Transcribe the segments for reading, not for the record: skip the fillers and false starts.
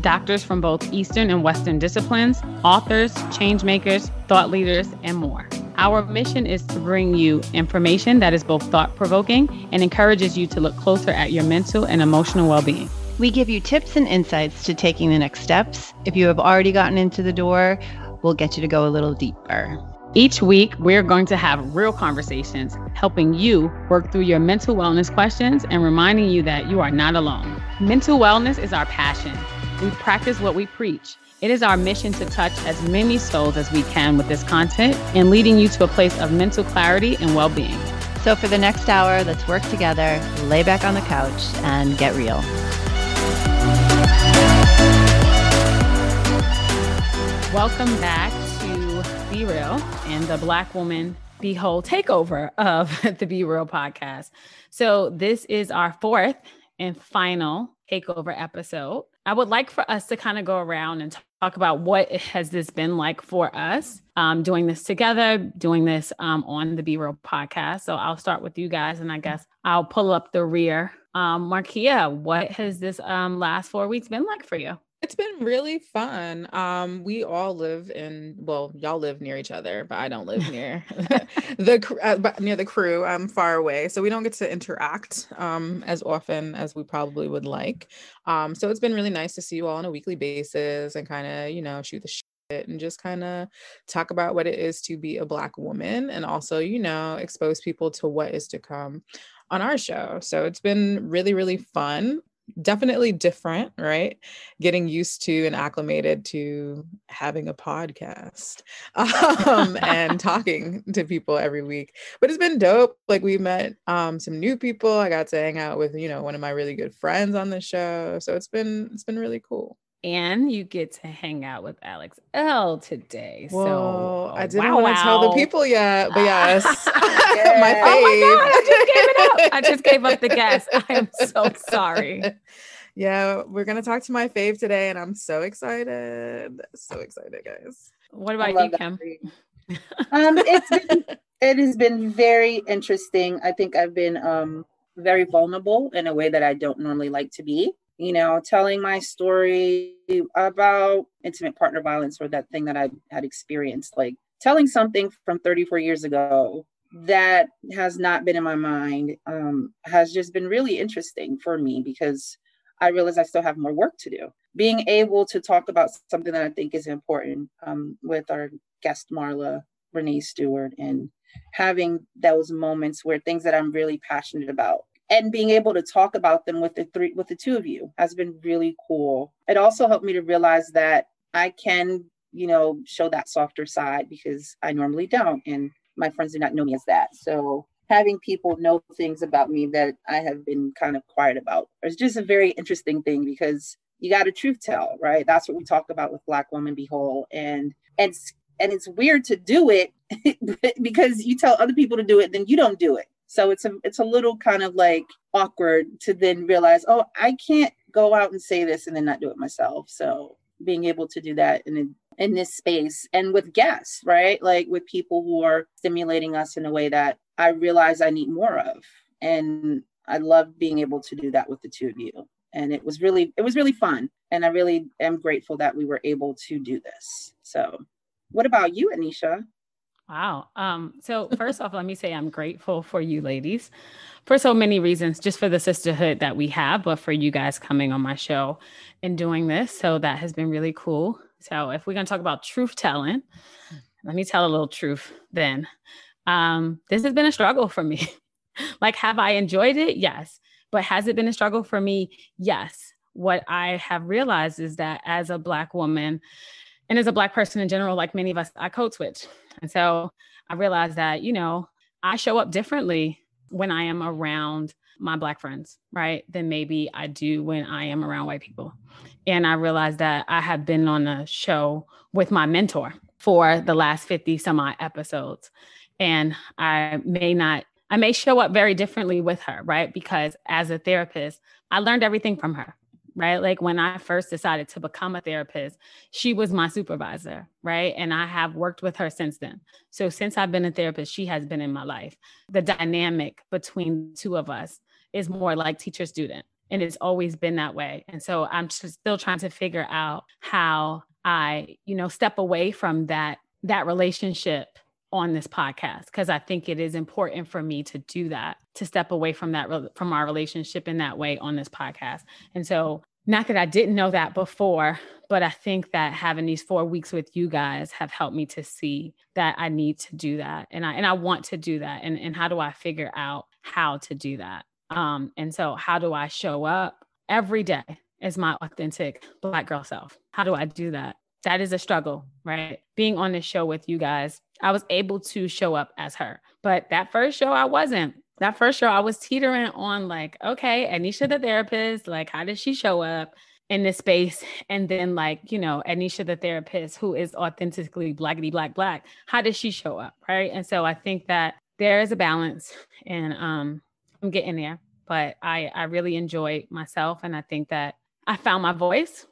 doctors from both Eastern and Western disciplines, authors, change makers, thought leaders, and more. Our mission is to bring you information that is both thought-provoking and encourages you to look closer at your mental and emotional well-being. We give you tips and insights to taking the next steps. If you have already gotten into the door, we'll get you to go a little deeper. Each week, we're going to have real conversations, helping you work through your mental wellness questions and reminding you that you are not alone. Mental wellness is our passion. We practice what we preach. It is our mission to touch as many souls as we can with this content and leading you to a place of mental clarity and well-being. So for the next hour, let's work together, lay back on the couch, and get real. Welcome back to Be Real and the Black Woman Be Whole takeover of the Be Real podcast. So this is our fourth and final takeover episode. I would like for us to kind of go around and talk about what has this been like for us doing this together, doing this on the Be Real podcast. So I'll start with you guys, and I guess I'll pull up the rear. Markeia, what has this last 4 weeks been like for you? It's been really fun. We all live in, well, y'all live near each other, but I don't live near near the crew. I'm far away, so we don't get to interact as often as we probably would like. So it's been really nice to see you all on a weekly basis and kind of, you know, shoot the shit and just kind of talk about what it is to be a Black woman and also, you know, expose people to what is to come on our show. So it's been really, really fun. Definitely different, right? Getting used to and acclimated to having a podcast and talking to people every week, but it's been dope. Like, we met some new people. I got to hang out with, you know, one of my really good friends on the show. So it's been really cool. And you get to hang out with Alex L today. Well, so I didn't want to tell the people yet, but yes. Yeah. My fave. Oh my God, I just gave it up. I just gave up the guess. I am so sorry. Yeah, we're going to talk to my fave today, and I'm so excited. So excited, guys. What about you, Kim? It has been very interesting. I think I've been very vulnerable in a way that I don't normally like to be. You know, telling my story about intimate partner violence, or that thing that I had experienced, like telling something from 34 years ago that has not been in my mind, has just been really interesting for me, because I realize I still have more work to do. Being able to talk about something that I think is important with our guest, Marla Renee Stewart, and having those moments where things that I'm really passionate about, and being able to talk about them with the two of you has been really cool. It also helped me to realize that I can, you know, show that softer side, because I normally don't. And my friends do not know me as that. So having people know things about me that I have been kind of quiet about is just a very interesting thing, because you got to truth tell, right? That's what we talk about with Black Woman Be Whole. And it's weird to do it because you tell other people to do it, then you don't do it. So it's a little kind of like awkward to then realize, oh, I can't go out and say this and then not do it myself. So being able to do that in this space and with guests, right? Like with people who are stimulating us in a way that I realize I need more of. And I love being able to do that with the two of you. And it was really fun. And I really am grateful that we were able to do this. So what about you, Anisha? Wow. So first off, let me say I'm grateful for you ladies for so many reasons, just for the sisterhood that we have, but for you guys coming on my show and doing this. So that has been really cool. So if we're going to talk about truth telling, let me tell a little truth then. This has been a struggle for me. Like, have I enjoyed it? Yes. But has it been a struggle for me? Yes. What I have realized is that as a Black woman, and as a Black person in general, like many of us, I code switch. And so I realized that, you know, I show up differently when I am around my Black friends, right, than maybe I do when I am around white people. And I realized that I have been on a show with my mentor for the last 50 some odd episodes. And I may show up very differently with her, right? Because as a therapist, I learned everything from her, right? Like when I first decided to become a therapist, she was my supervisor, right? And I have worked with her since then. So since I've been a therapist, she has been in my life. The dynamic between the two of us is more like teacher-student, and it's always been that way. And so I'm still trying to figure out how I, step away from that relationship on this podcast, because I think it is important for me to do that, to step away from from our relationship in that way on this podcast. And so, not that I didn't know that before, but I think that having these 4 weeks with you guys have helped me to see that I need to do that, and I want to do that, and how do I figure out how to do that? And so, how do I show up every day as my authentic Black girl self? How do I do that? That is a struggle, right? Being on this show with you guys, I was able to show up as her, but that first show, I wasn't. That first show, I was teetering on like, okay, Anisha, the therapist, like, how does she show up in this space? And then Anisha, the therapist who is authentically Blackity Black, how does she show up? Right. And so I think that there is a balance, and I'm getting there, but I really enjoy myself. And I think that I found my voice.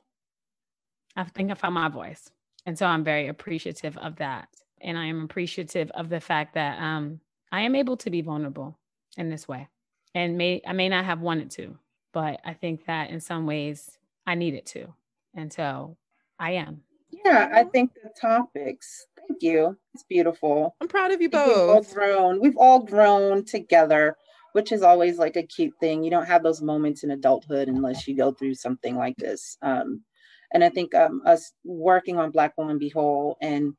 And so I'm very appreciative of that. And I am appreciative of the fact that I am able to be vulnerable in this way. And I may not have wanted to, but I think that in some ways I needed to. And so I am. Yeah, I think the topics, thank you. It's beautiful. I'm proud of you both. We've all grown together, which is always like a cute thing. You don't have those moments in adulthood unless you go through something like this. And I think us working on Black Woman Be Whole and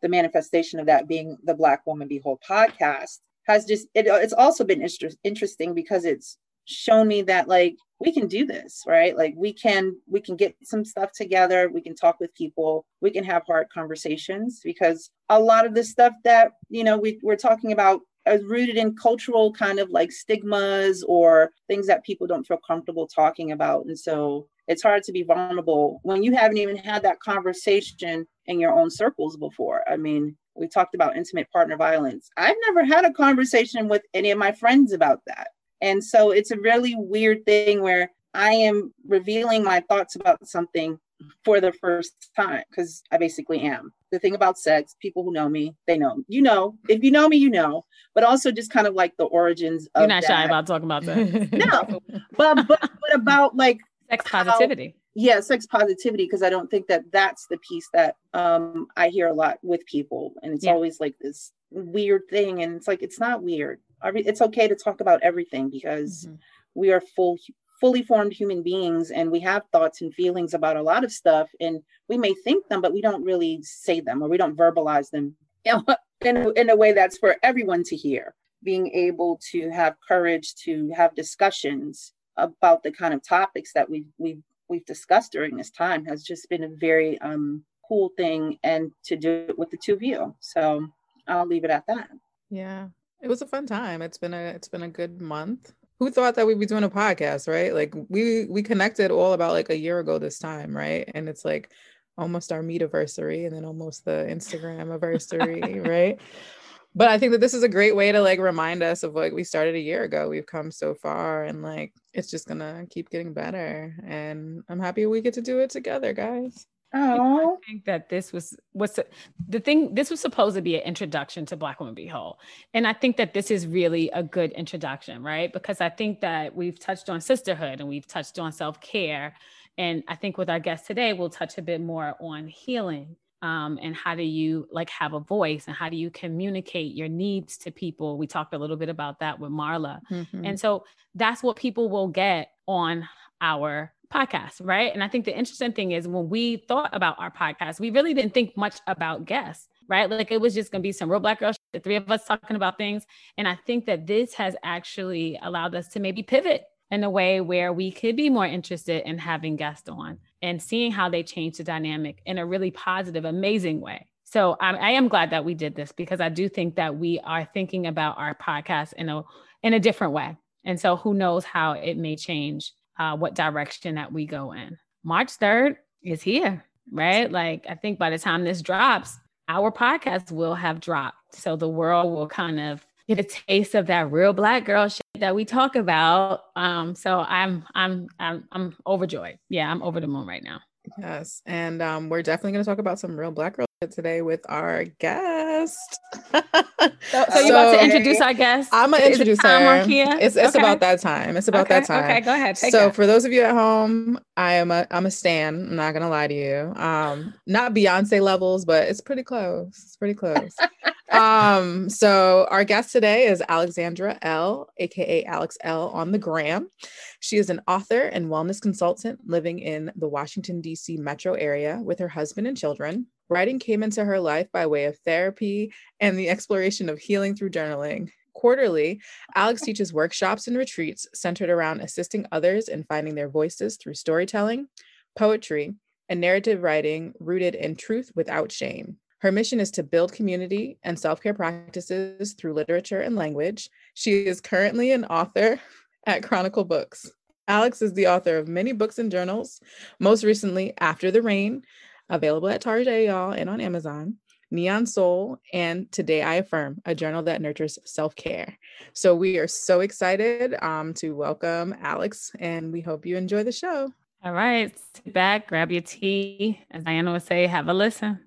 the manifestation of that being the Black Woman Be Whole podcast has just, it's also been interesting because it's shown me that like, we can do this, right? Like we can get some stuff together. We can talk with people. We can have hard conversations, because a lot of the stuff that, we're talking about is rooted in cultural kind of like stigmas or things that people don't feel comfortable talking about. And so it's hard to be vulnerable when you haven't even had that conversation in your own circles before. I mean, we talked about intimate partner violence. I've never had a conversation with any of my friends about that. And so it's a really weird thing where I am revealing my thoughts about something for the first time, because I basically am. The thing about sex, people who know me, they know, if you know me, but also just kind of like the origins of that. You're not shy about talking about that. No, but about like, sex positivity. Sex positivity, because I don't think that that's the piece that I hear a lot with people. And it's always like this weird thing. And it's like, it's not weird. It's okay to talk about everything, because we are fully formed human beings, and we have thoughts and feelings about a lot of stuff. And we may think them, but we don't really say them, or we don't verbalize them in a way that's for everyone to hear. Being able to have courage to have discussions about the kind of topics that we've discussed during this time has just been a very cool thing, and to do it with the two of you. So I'll leave it at that. Yeah, it was a fun time. It's been a good month. Who thought that we'd be doing a podcast, right? Like we connected all about like a year ago this time, right? And it's like almost our meet-iversary, and then almost the Instagram-iversary, right? But I think that this is a great way to like remind us of like we started a year ago. We've come so far, and like it's just gonna keep getting better. And I'm happy we get to do it together, guys. Oh, I think that this was the thing. This was supposed to be an introduction to Black Woman Be Whole, and I think that this is really a good introduction, right? Because I think that we've touched on sisterhood, and we've touched on self-care, and I think with our guest today, we'll touch a bit more on healing. And how do you like have a voice, and how do you communicate your needs to people? We talked a little bit about that with Marla. And so that's what people will get on our podcast, right? And I think the interesting thing is when we thought about our podcast, we really didn't think much about guests, right? Like it was just going to be some real Black girl shit, the three of us talking about things. And I think that this has actually allowed us to maybe pivot in a way where we could be more interested in having guests on and seeing how they change the dynamic in a really positive, amazing way. So I am glad that we did this, because I do think that we are thinking about our podcast in a different way. And so who knows how it may change what direction that we go in. March 3rd is here, right? Like, I think by the time this drops, our podcast will have dropped. So the world will kind of get a taste of that real Black girl shit that we talk about. So I'm overjoyed. Yeah, I'm over the moon right now. Yes. And we're definitely going to talk about some real Black girl shit today with our guest. So you're about to introduce our guest? I'm going to introduce her. Markeia? It's okay. About that time. It's about that time. Okay, go ahead. Take it. For those of you at home, I'm a stan. I'm not going to lie to you. Not Beyonce levels, but it's pretty close. It's pretty close. So our guest today is Alexandra Elle, aka Alex L on the gram. She is an author and wellness consultant living in the Washington, D.C. metro area with her husband and children. Writing came into her life by way of therapy and the exploration of healing through journaling. Quarterly, Alex teaches workshops and retreats centered around assisting others in finding their voices through storytelling, poetry, and narrative writing rooted in truth without shame. Her mission is to build community and self-care practices through literature and language. She is currently an author at Chronicle Books. Alex is the author of many books and journals, most recently After the Rain, available at Target, y'all, and on Amazon, Neon Soul, and Today I Affirm, a journal that nurtures self-care. So we are so excited to welcome Alex, and we hope you enjoy the show. All right, sit back, grab your tea. As Diana would say, have a listen.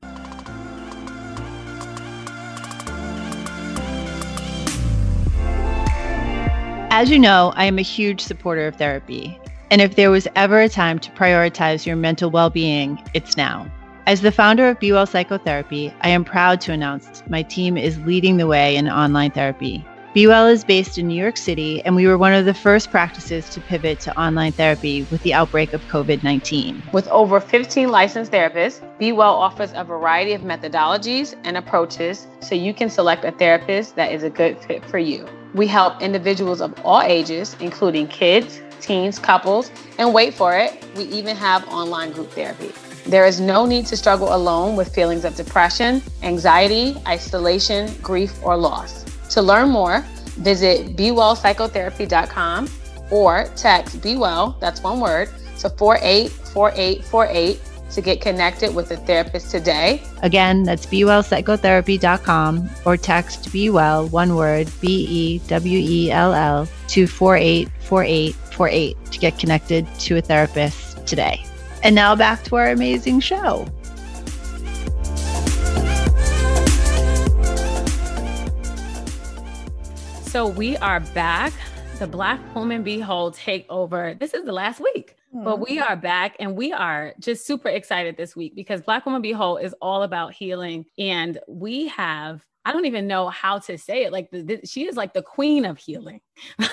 As you know, I am a huge supporter of therapy. And if there was ever a time to prioritize your mental well-being, it's now. As the founder of Be Well Psychotherapy, I am proud to announce my team is leading the way in online therapy. Be Well is based in New York City, and we were one of the first practices to pivot to online therapy with the outbreak of COVID-19. With over 15 licensed therapists, Be Well offers a variety of methodologies and approaches so you can select a therapist that is a good fit for you. We help individuals of all ages, including kids, teens, couples, and wait for it, we even have online group therapy. There is no need to struggle alone with feelings of depression, anxiety, isolation, grief, or loss. To learn more, visit BeWellPsychotherapy.com or text BeWell, that's one word, to 484848 to get connected with a therapist today. Again, that's BeWellPsychotherapy.com or text BeWell, one word, BEWELL, to 484848 to get connected to a therapist today. And now back to our amazing show. So we are back. The Black Woman Be Whole takeover. This is the last week, but we are back and we are just super excited this week because Black Woman Be Whole is all about healing. And we have, I don't even know how to say it. Like she is like the queen of healing.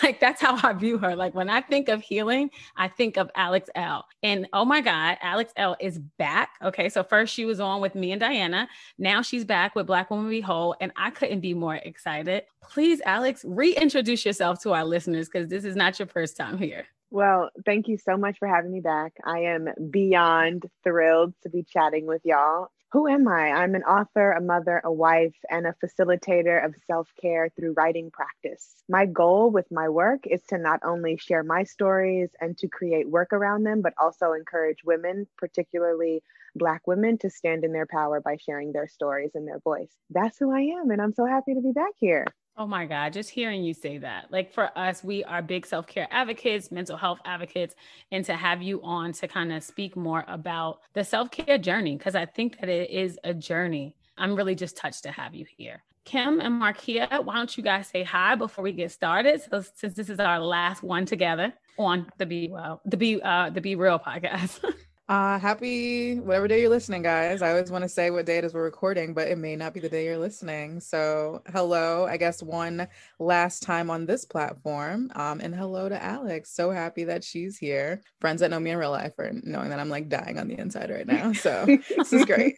Like that's how I view her. Like when I think of healing, I think of Alex L. And oh my God, Alex L is back. Okay. So first she was on with me and Diana. Now she's back with Black Woman Be Whole. And I couldn't be more excited. Please, Alex, reintroduce yourself to our listeners because this is not your first time here. Well, thank you so much for having me back. I am beyond thrilled to be chatting with y'all. Who am I? I'm an author, a mother, a wife, and a facilitator of self-care through writing practice. My goal with my work is to not only share my stories and to create work around them, but also encourage women, particularly Black women, to stand in their power by sharing their stories and their voice. That's who I am, and I'm so happy to be back here. Oh my God, just hearing you say that. Like for us, we are big self-care advocates, mental health advocates, and to have you on to kind of speak more about the self-care journey, because I think that it is a journey. I'm really just touched to have you here. Kim and Markeia, why don't you guys say hi before we get started? So since this is our last one together on the Be Real podcast. Happy whatever day you're listening, guys. I always want to say what day it is we're recording, but it may not be the day you're listening. So hello, I guess one last time on this platform. And hello to Alex. So happy that she's here. Friends that know me in real life are knowing that I'm like dying on the inside right now. So this is great.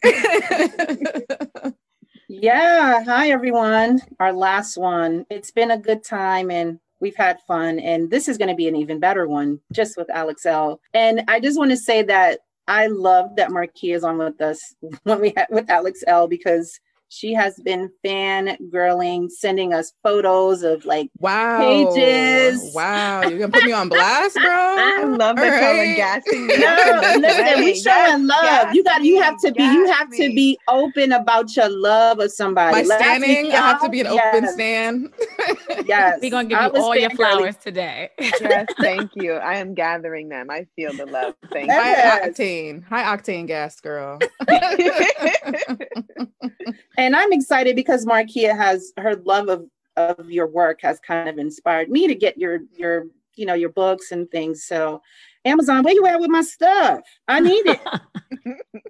Yeah. Hi, everyone. Our last one. It's been a good time and we've had fun, and this is going to be an even better one just with Alex L. And I just want to say that I love that Markeia is on with us when we with Alex L, because She has been fangirling, sending us photos of like pages. Wow, you're gonna put me on blast, bro. I love the color gassing. No, we showing love. You have to be open about your love of somebody. My standing, I have to be an open stand. Yes, we're gonna give you all your flowers today. Yes, thank you. I am gathering them. I feel the love. Thank you. High octane gas, girl. And I'm excited because Markeia has her love of your work has kind of inspired me to get your books and things. So Amazon, where you at with my stuff? I need it.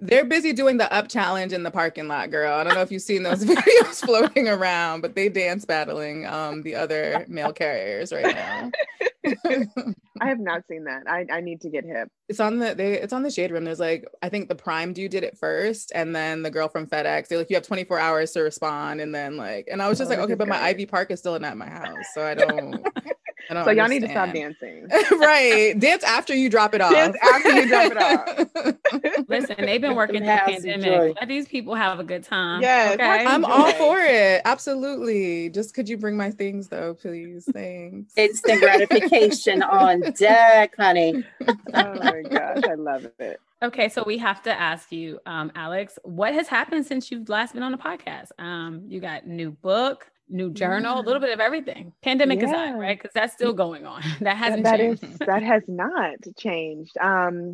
They're busy doing the up challenge in the parking lot, girl. I don't know if you've seen those videos floating around, but they dance battling the other mail carriers right now. I have not seen that. I need to get hip. It's on the Shade Room. There's like, I think the Prime dude did it first, and then the girl from FedEx. They're like, you have 24 hours to respond, and then like, and I was just okay, but my Ivy Park is still not at my house, so I don't. So y'all need to stop dancing, right? Dance after you drop it off. Listen, they've been working through the pandemic. Let these people have a good time. Yes, okay? I'm all for it. Absolutely. Just could you bring my things though, please? Thanks. Instant gratification on deck, honey. Oh my gosh, I love it. Okay, so we have to ask you, Alex, what has happened since you've last been on the podcast? You got new book, new journal, a little bit of everything. Pandemic aside, right? Because that's still going on. That hasn't changed. That has not changed.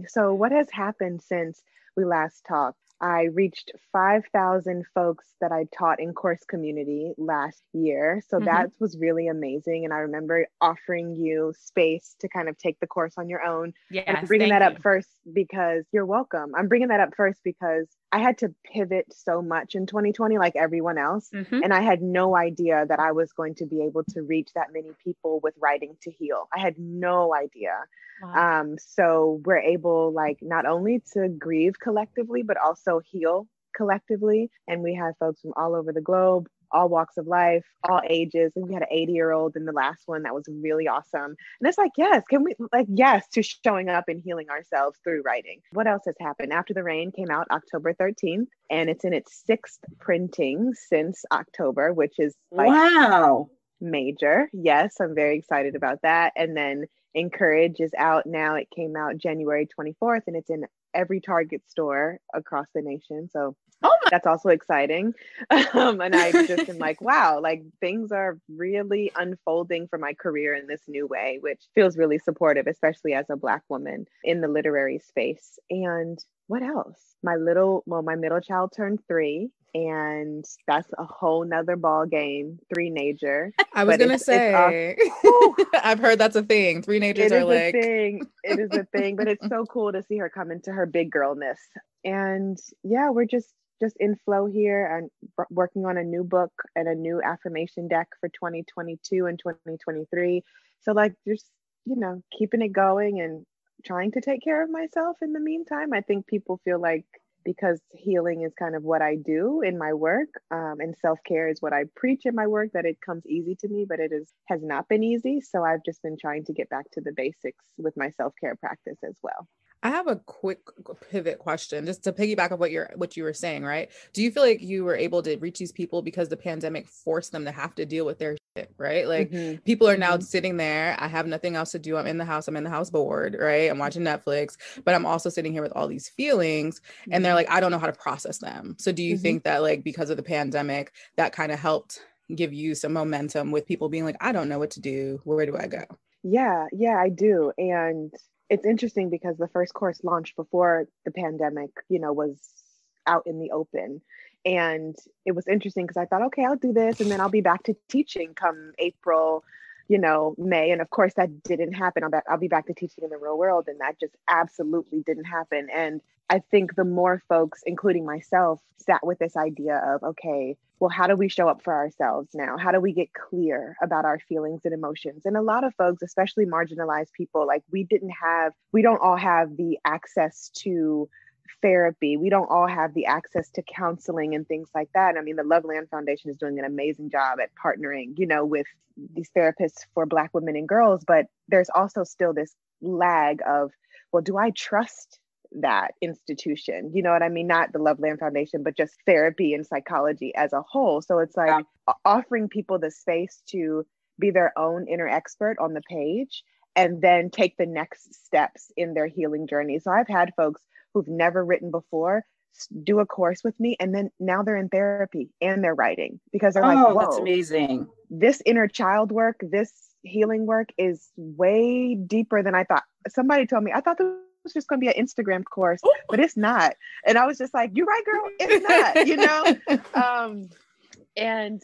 So what has happened since we last talked? I reached 5,000 folks that I taught in course community last year. So that was really amazing. And I remember offering you space to kind of take the course on your own. Yes, bringing that up first because you're welcome. I'm bringing that up first because I had to pivot so much in 2020, like everyone else. And I had no idea that I was going to be able to reach that many people with Writing to Heal. I had no idea. Wow. So we're able, like, not only to grieve collectively, but also heal collectively. And we have folks from all over the globe, all walks of life, all ages. And we had an 80-year-old in the last one that was really awesome. And it's like, yes, can we, like, yes to showing up and healing ourselves through writing. What else has happened? After the Rain came out October 13th, and it's in its 6th printing since October, which is like major. Yes, I'm very excited about that. And then Encourage is out now. It came out January 24th, and it's in every Target store across the nation. So that's also exciting. And I just am like, wow, like things are really unfolding for my career in this new way, which feels really supportive, especially as a Black woman in the literary space. And what else? My middle child turned 3, and that's a whole nother ball game. 3-nager. I was going to say, I've heard that's a thing. 3-nagers are like. It is a thing, but it's so cool to see her come into her big girlness. And yeah, we're just in flow here and working on a new book and a new affirmation deck for 2022 and 2023. So like just, keeping it going and trying to take care of myself in the meantime. I think people feel like, because healing is kind of what I do in my work, and self-care is what I preach in my work, that it comes easy to me, but has not been easy. So I've just been trying to get back to the basics with my self-care practice as well. I have a quick pivot question, just to piggyback on what you were saying, right? Do you feel like you were able to reach these people because the pandemic forced them to have to deal with their shit, right? Like people are now sitting there. I have nothing else to do. I'm in the house bored, right? I'm watching Netflix, but I'm also sitting here with all these feelings and they're like, I don't know how to process them. So do you think that like, because of the pandemic, that kind of helped give you some momentum with people being like, I don't know what to do. Where do I go? Yeah, I do. And it's interesting because the first course launched before the pandemic, was out in the open. And it was interesting because I thought, okay, I'll do this and then I'll be back to teaching come April, May. And of course that didn't happen. I'll be back to teaching in the real world. And that just absolutely didn't happen. And I think the more folks, including myself, sat with this idea of, okay, well, how do we show up for ourselves now? How do we get clear about our feelings and emotions? And a lot of folks, especially marginalized people, like we don't all have the access to therapy. We don't all have the access to counseling and things like that. I mean, the Loveland Foundation is doing an amazing job at partnering, with these therapists for Black women and girls, but there's also still this lag of, well, do I trust that institution. You know what I mean? Not the Loveland Foundation, but just therapy and psychology as a whole. So it's like offering people the space to be their own inner expert on the page and then take the next steps in their healing journey. So I've had folks who've never written before do a course with me, and then now they're in therapy and they're writing because they're like, whoa, that's amazing. This inner child work, this healing work is way deeper than I thought. Somebody told me, I thought this was just going to be an Instagram course, but it's not. And I was just like, you're right, girl, it's not, you know? And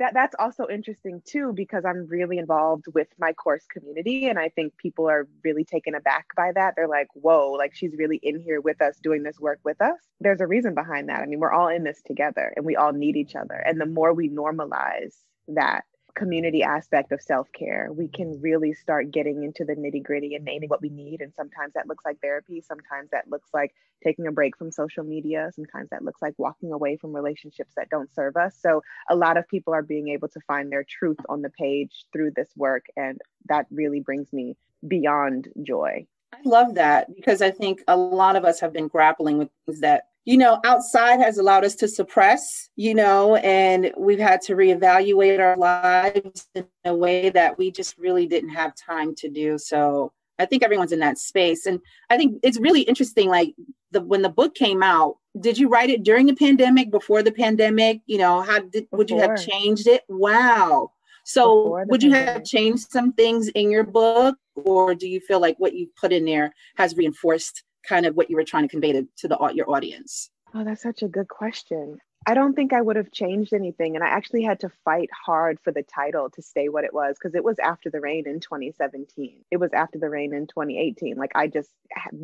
that's also interesting too, because I'm really involved with my course community. And I think people are really taken aback by that. They're like, whoa, like she's really in here with us, doing this work with us. There's a reason behind that. I mean, we're all in this together and we all need each other. And the more we normalize that community aspect of self-care, we can really start getting into the nitty-gritty and naming what we need. And sometimes that looks like therapy. Sometimes that looks like taking a break from social media. Sometimes that looks like walking away from relationships that don't serve us. So a lot of people are being able to find their truth on the page through this work. And that really brings me beyond joy. I love that, because I think a lot of us have been grappling with things that, you know, outside has allowed us to suppress, you know, and we've had to reevaluate our lives in a way that we just really didn't have time to do. So I think everyone's in that space. And I think it's really interesting, like when the book came out, did you write it during the pandemic, before the pandemic? You know, would you have changed it? Wow. So would you have changed some things in your book, or do you feel like what you put in there has reinforced kind of what you were trying to convey to your audience? Oh, that's such a good question. I don't think I would have changed anything. And I actually had to fight hard for the title to stay what it was, because it was After the Rain in 2017. It was After the Rain in 2018. Like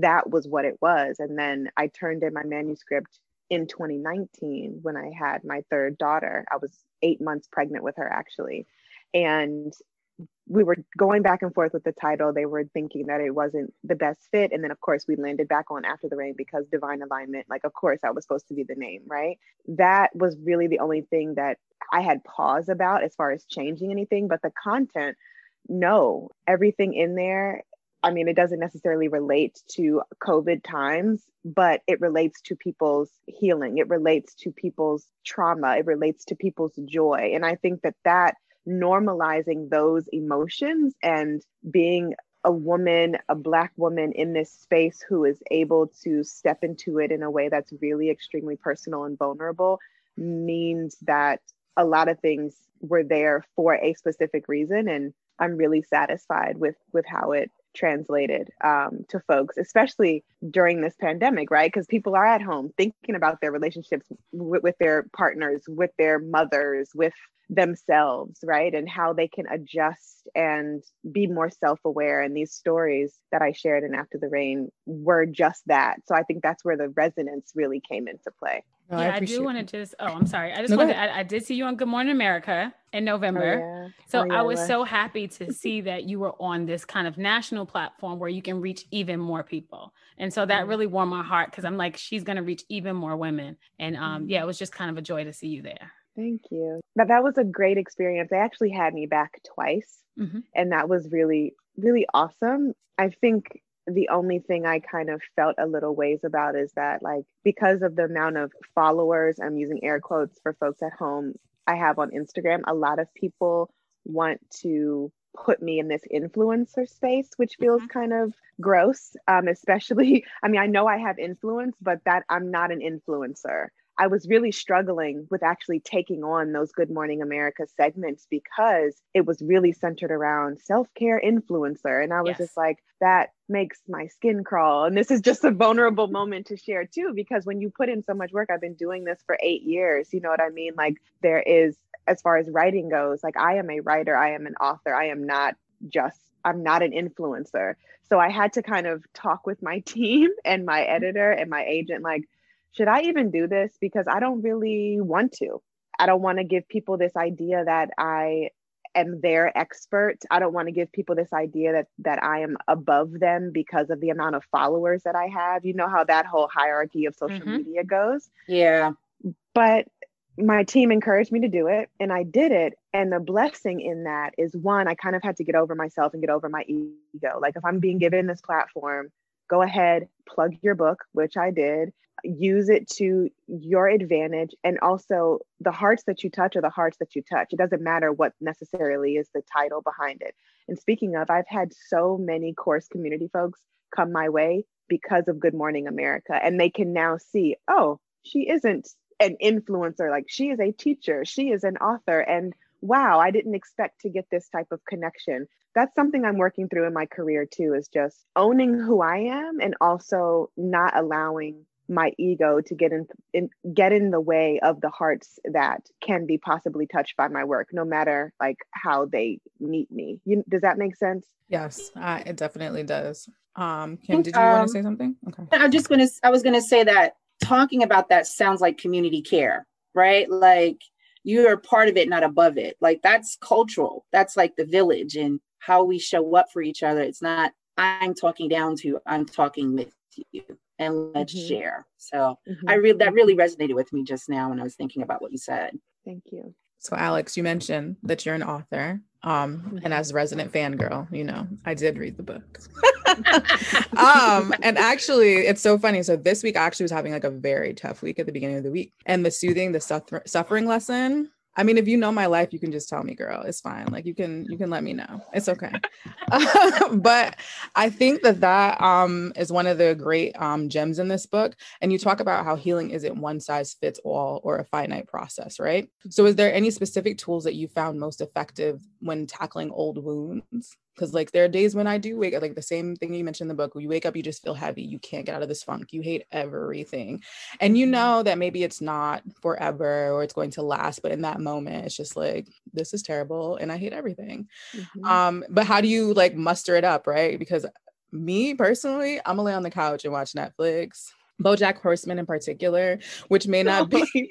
that was what it was. And then I turned in my manuscript in 2019 when I had my third daughter. I was 8 months pregnant with her, actually. And we were going back and forth with the title. They were thinking that it wasn't the best fit. And then of course we landed back on After the Rain because divine alignment, like of course that was supposed to be the name, right? That was really the only thing that I had pause about as far as changing anything, but the content, no, everything in there. I mean, it doesn't necessarily relate to COVID times, but it relates to people's healing. It relates to people's trauma. It relates to people's joy. And I think that normalizing those emotions and being a woman, a Black woman in this space who is able to step into it in a way that's really extremely personal and vulnerable means that a lot of things were there for a specific reason. And I'm really satisfied with how it translated to folks, especially during this pandemic, right? Because people are at home thinking about their relationships with their partners, with their mothers, with themselves, right? And how they can adjust and be more self-aware. And these stories that I shared in After the Rain were just that. So I think that's where the resonance really came into play. No, yeah, I do want to just, I'm sorry. I did see you on Good Morning America in November. Oh, yeah. So I was so happy to see that you were on this kind of national platform where you can reach even more people. And so that really warmed my heart, because I'm like, she's going to reach even more women. And it was just kind of a joy to see you there. Thank you. But that was a great experience. They actually had me back twice. Mm-hmm. And that was really, really awesome. I think the only thing I kind of felt a little ways about is that, like, because of the amount of followers, I'm using air quotes for folks at home, I have on Instagram, a lot of people want to put me in this influencer space, which feels kind of gross, especially, I mean, I know I have influence, but that I'm not an influencer. I was really struggling with actually taking on those Good Morning America segments because it was really centered around self-care influencer. And I was just like, that makes my skin crawl. And this is just a vulnerable moment to share too, because when you put in so much work, I've been doing this for 8 years. You know what I mean? Like there is, as far as writing goes, like I am a writer, I am an author. I am not just, I'm not an influencer. So I had to kind of talk with my team and my editor and my agent, like, should I even do this? Because I don't really want to. I don't want to give people this idea that I am their expert. I don't want to give people this idea that I am above them because of the amount of followers that I have. You know how that whole hierarchy of social media goes. Yeah. But my team encouraged me to do it, and I did it. And the blessing in that is, one, I kind of had to get over myself and get over my ego. Like if I'm being given this platform, go ahead, plug your book, which I did, use it to your advantage. And also the hearts that you touch are the hearts that you touch. It doesn't matter what necessarily is the title behind it. And speaking of, I've had so many course community folks come my way because of Good Morning America. And they can now see, oh, she isn't an influencer. Like, she is a teacher. She is an author. And wow, I didn't expect to get this type of connection. That's something I'm working through in my career too, is just owning who I am and also not allowing my ego to get in the way of the hearts that can be possibly touched by my work, no matter like how they meet me. Does that make sense? Yes, it definitely does. Kim, did you want to say something? Okay. I was going to say that talking about that sounds like community care, right? Like, you are part of it, not above it. Like, that's cultural. That's like the village and how we show up for each other. It's not, I'm talking down to, I'm talking with you. And let's share. So that really resonated with me just now when I was thinking about what you said. Thank you. So Alex, you mentioned that you're an author, and as a resident fangirl, you know, I did read the book. And actually, it's so funny. So this week I actually was having like a very tough week at the beginning of the week, and the soothing, the suffering lesson. I mean, if you know my life, you can just tell me, girl, it's fine. Like, you can let me know. It's okay. But I think that is one of the great gems in this book. And you talk about how healing isn't one size fits all or a finite process, right? So is there any specific tools that you found most effective when tackling old wounds? Because like, there are days when I do wake up, like the same thing you mentioned in the book, when you wake up, you just feel heavy. You can't get out of this funk. You hate everything. And you know that maybe it's not forever or it's going to last. But in that moment, it's just like, this is terrible and I hate everything. Mm-hmm. But how do you like muster it up, right? Because me personally, I'm gonna lay on the couch and watch Netflix. Bojack Horseman in particular, which may not be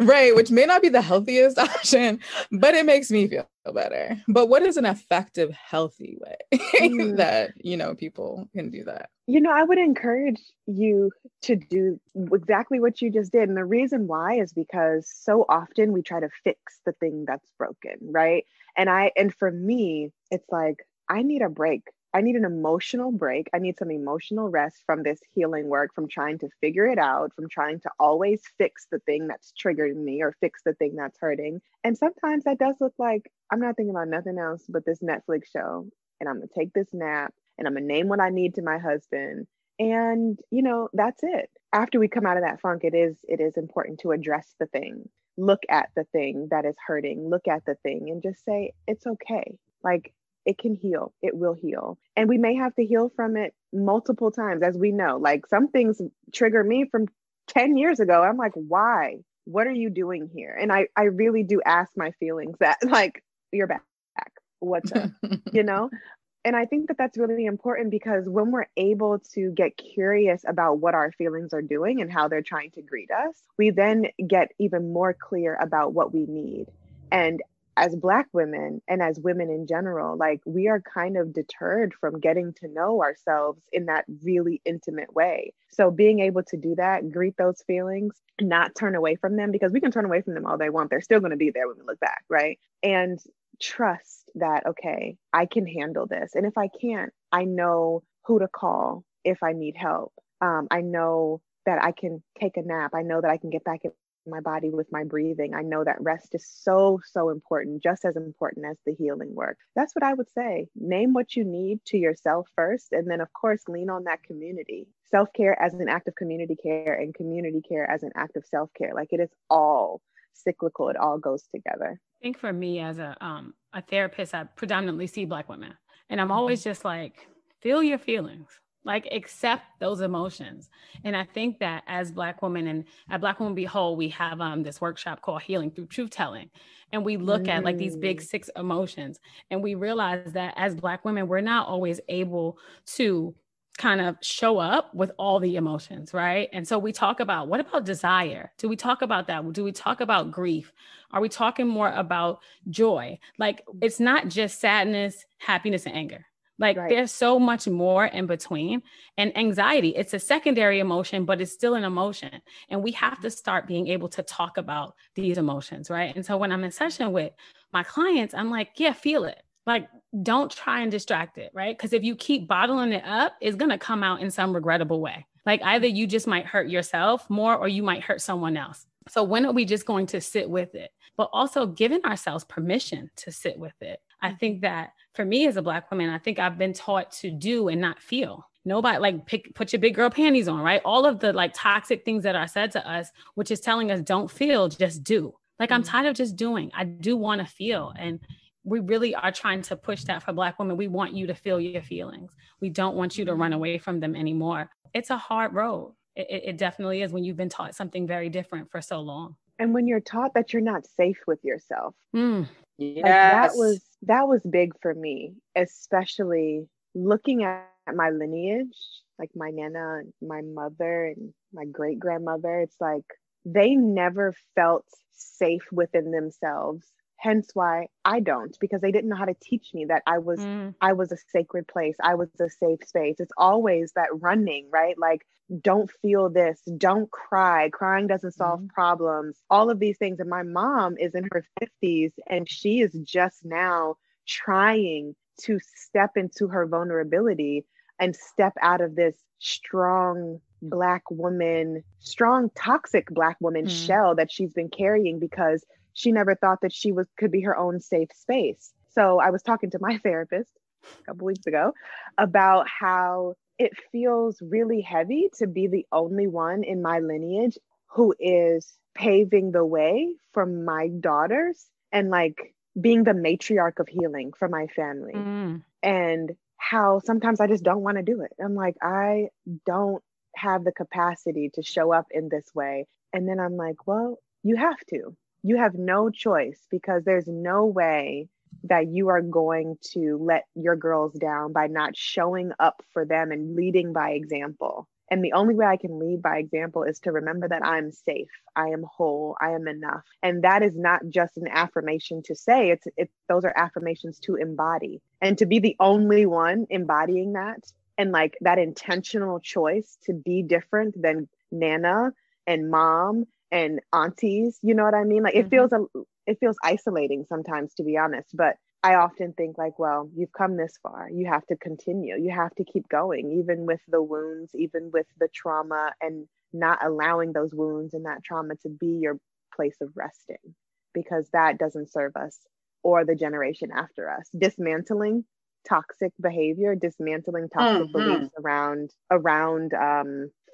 right, which may not be the healthiest option, but it makes me feel better. But what is an effective, healthy way that, you know, people can do that? You know, I would encourage you to do exactly what you just did. And the reason why is because so often we try to fix the thing that's broken, right? And for me, it's like, I need a break. I need an emotional break. I need some emotional rest from this healing work, from trying to figure it out, from trying to always fix the thing that's triggering me or fix the thing that's hurting. And sometimes that does look like, I'm not thinking about nothing else but this Netflix show, and I'm going to take this nap, and I'm going to name what I need to my husband. And, you know, that's it. After we come out of that funk, it is important to address the thing, look at the thing that is hurting, look at the thing and just say, it's okay. Like, it can heal. It will heal. And we may have to heal from it multiple times. As we know, like, some things trigger me from 10 years ago. I'm like, why? What are you doing here? And I really do ask my feelings that, like, you're back. What's up? You know? And I think that that's really important, because when we're able to get curious about what our feelings are doing and how they're trying to greet us, we then get even more clear about what we need. And as Black women and as women in general, like, we are kind of deterred from getting to know ourselves in that really intimate way. So being able to do that, greet those feelings, not turn away from them, because we can turn away from them all they want. They're still going to be there when we look back, right? And trust that, okay, I can handle this. And if I can't, I know who to call if I need help. I know that I can take a nap. I know that I can get back in my body with my breathing. I know that rest is so, so important, just as important as the healing work. That's what I would say. Name what you need to yourself first. And then, of course, lean on that community. Self-care as an act of community care, and community care as an act of self-care. Like, it is all cyclical. It all goes together. I think for me as a therapist, I predominantly see Black women. And I'm always just like, feel your feelings. Like, accept those emotions. And I think that as Black women and at Black Woman Be Whole, we have this workshop called Healing Through Truth Telling. And we look at like these big 6 emotions. And we realize that as Black women, we're not always able to kind of show up with all the emotions, right? And so we talk about, what about desire? Do we talk about that? Do we talk about grief? Are we talking more about joy? Like, it's not just sadness, happiness, and anger. Like, right. There's so much more in between. And anxiety, it's a secondary emotion, but it's still an emotion. And we have to start being able to talk about these emotions, right? And so when I'm in session with my clients, I'm like, yeah, feel it. Like, don't try and distract it, right? Because if you keep bottling it up, it's going to come out in some regrettable way. Like, either you just might hurt yourself more or you might hurt someone else. So when are we just going to sit with it? But also giving ourselves permission to sit with it. I think that for me as a Black woman, I think I've been taught to do and not feel. Nobody like put your big girl panties on, right? All of the like toxic things that are said to us, which is telling us don't feel, just do. Like, I'm tired of just doing. I do want to feel. And we really are trying to push that for Black women. We want you to feel your feelings. We don't want you to run away from them anymore. It's a hard road. It definitely is when you've been taught something very different for so long. And when you're taught that you're not safe with yourself. Mm. Yes. Like, that was big for me, especially looking at my lineage, like my Nana, my mother, and my great grandmother. It's like they never felt safe within themselves. Hence why I don't, because they didn't know how to teach me that I was a sacred place. I was a safe space. It's always that running, right? Like, don't feel this. Don't cry. Crying doesn't solve problems. All of these things. And my mom is in her 50s and she is just now trying to step into her vulnerability and step out of this strong Black woman, strong toxic Black woman shell that she's been carrying, because she never thought that she could be her own safe space. So I was talking to my therapist a couple weeks ago about how it feels really heavy to be the only one in my lineage who is paving the way for my daughters and like being the matriarch of healing for my family. And how sometimes I just don't want to do it. I'm like, I don't have the capacity to show up in this way. And then I'm like, well, you have to. You have no choice, because there's no way that you are going to let your girls down by not showing up for them and leading by example. And the only way I can lead by example is to remember that I'm safe. I am whole. I am enough. And that is not just an affirmation to say. Those are affirmations to embody. And to be the only one embodying that, and like that intentional choice to be different than Nana and mom and aunties, you know what I mean? Like, it feels isolating sometimes, to be honest. But I often think like, well, you've come this far. You have to continue. You have to keep going, even with the wounds, even with the trauma, and not allowing those wounds and that trauma to be your place of resting, because that doesn't serve us or the generation after us. Dismantling toxic behavior, dismantling toxic beliefs around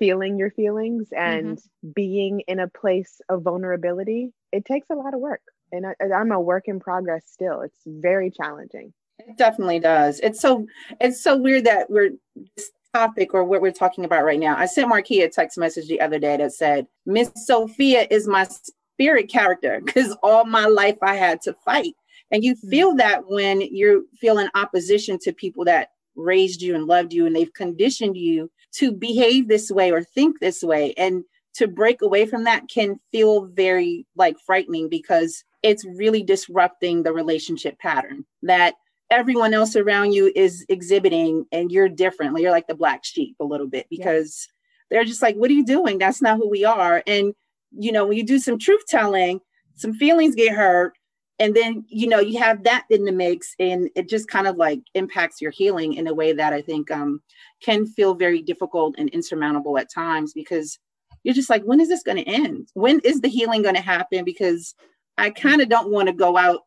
feeling your feelings and being in a place of vulnerability. It takes a lot of work, and I'm a work in progress still. It's very challenging. It definitely does. It's so weird that this topic, or what we're talking about right now. I sent Markeia a text message the other day that said, Miss Sophia is my spirit character, because all my life I had to fight. And you feel that when you're feeling opposition to people that raised you and loved you, and they've conditioned you to behave this way or think this way. And to break away from that can feel very like frightening, because it's really disrupting the relationship pattern that everyone else around you is exhibiting, and you're different. You're like the black sheep a little bit, because they're just like, what are you doing? That's not who we are. And, you know, when you do some truth telling, some feelings get hurt. And then, you know, you have that in the mix, and it just kind of like impacts your healing in a way that I think can feel very difficult and insurmountable at times, because you're just like, when is this going to end? When is the healing going to happen? Because I kind of don't want to go out,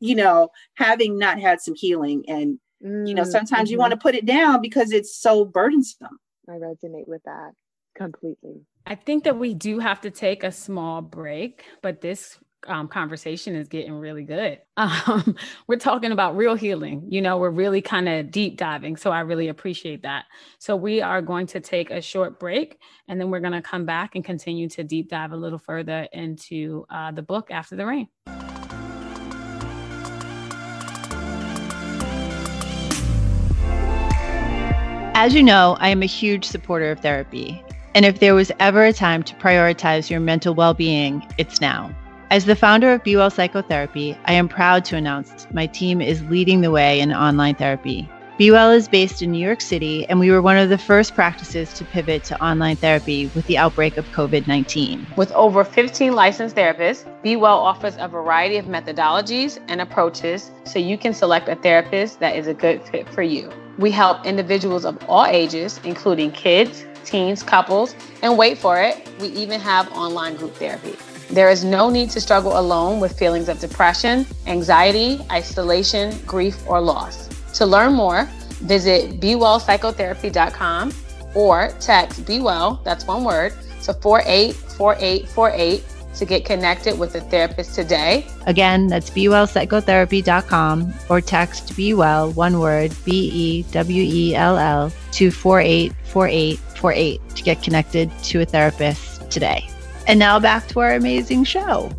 you know, having not had some healing. And, you know, sometimes you want to put it down because it's so burdensome. I resonate with that completely. I think that we do have to take a small break, but this conversation is getting really good. We're talking about real healing. You know, we're really kind of deep diving. So I really appreciate that. So we are going to take a short break, and then we're going to come back and continue to deep dive a little further into the book, After the Rain. As you know, I am a huge supporter of therapy. And if there was ever a time to prioritize your mental well-being, it's now. As the founder of Be Well Psychotherapy, I am proud to announce my team is leading the way in online therapy. Be Well is based in New York City, and we were one of the first practices to pivot to online therapy with the outbreak of COVID-19. With over 15 licensed therapists, Be Well offers a variety of methodologies and approaches so you can select a therapist that is a good fit for you. We help individuals of all ages, including kids, teens, couples, and wait for it, we even have online group therapy. There is no need to struggle alone with feelings of depression, anxiety, isolation, grief, or loss. To learn more, visit BeWellPsychotherapy.com or text BeWell, that's one word, to 484848 to get connected with a therapist today. Again, that's BeWellPsychotherapy.com or text BeWell, one word, BEWELL, to 484848 to get connected to a therapist today. And now back to our amazing show.